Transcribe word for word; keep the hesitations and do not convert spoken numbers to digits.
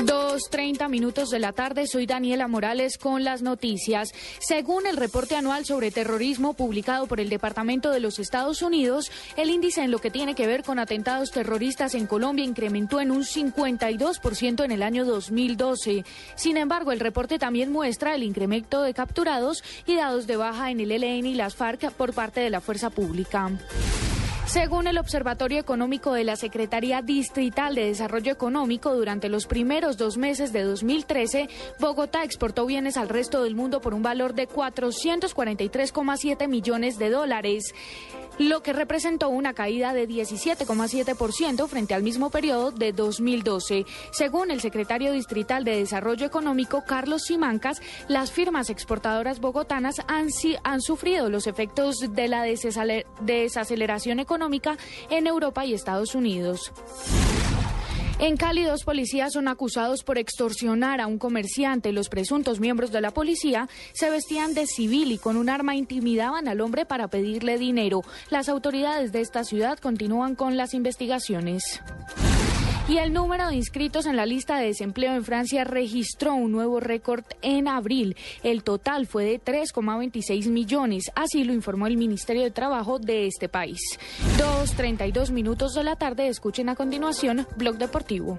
dos treinta minutos de la tarde, soy Daniela Morales con las noticias. Según el reporte anual sobre terrorismo publicado por el Departamento de los Estados Unidos, el índice en lo que tiene que ver con atentados terroristas en Colombia incrementó en un cincuenta y dos por ciento en el año dos mil doce. Sin embargo, el reporte también muestra el incremento de capturados y dados de baja en el E L N y las FARC por parte de la fuerza pública. Según el Observatorio Económico de la Secretaría Distrital de Desarrollo Económico, durante los primeros dos meses de dos mil trece, Bogotá exportó bienes al resto del mundo por un valor de cuatrocientos cuarenta y tres coma siete millones de dólares, lo que representó una caída de diecisiete coma siete por ciento frente al mismo periodo de dos mil doce. Según el secretario distrital de Desarrollo Económico, Carlos Simancas, las firmas exportadoras bogotanas han, han sufrido los efectos de la desaceleración económica en Europa y Estados Unidos. En Cali, dos policías son acusados por extorsionar a un comerciante. Los presuntos miembros de la policía se vestían de civil y con un arma intimidaban al hombre para pedirle dinero. Las autoridades de esta ciudad continúan con las investigaciones. Y el número de inscritos en la lista de desempleo en Francia registró un nuevo récord en abril. El total fue de tres coma veintiséis millones, así lo informó el Ministerio de Trabajo de este país. dos treinta y dos minutos de la tarde, escuchen a continuación Blog Deportivo.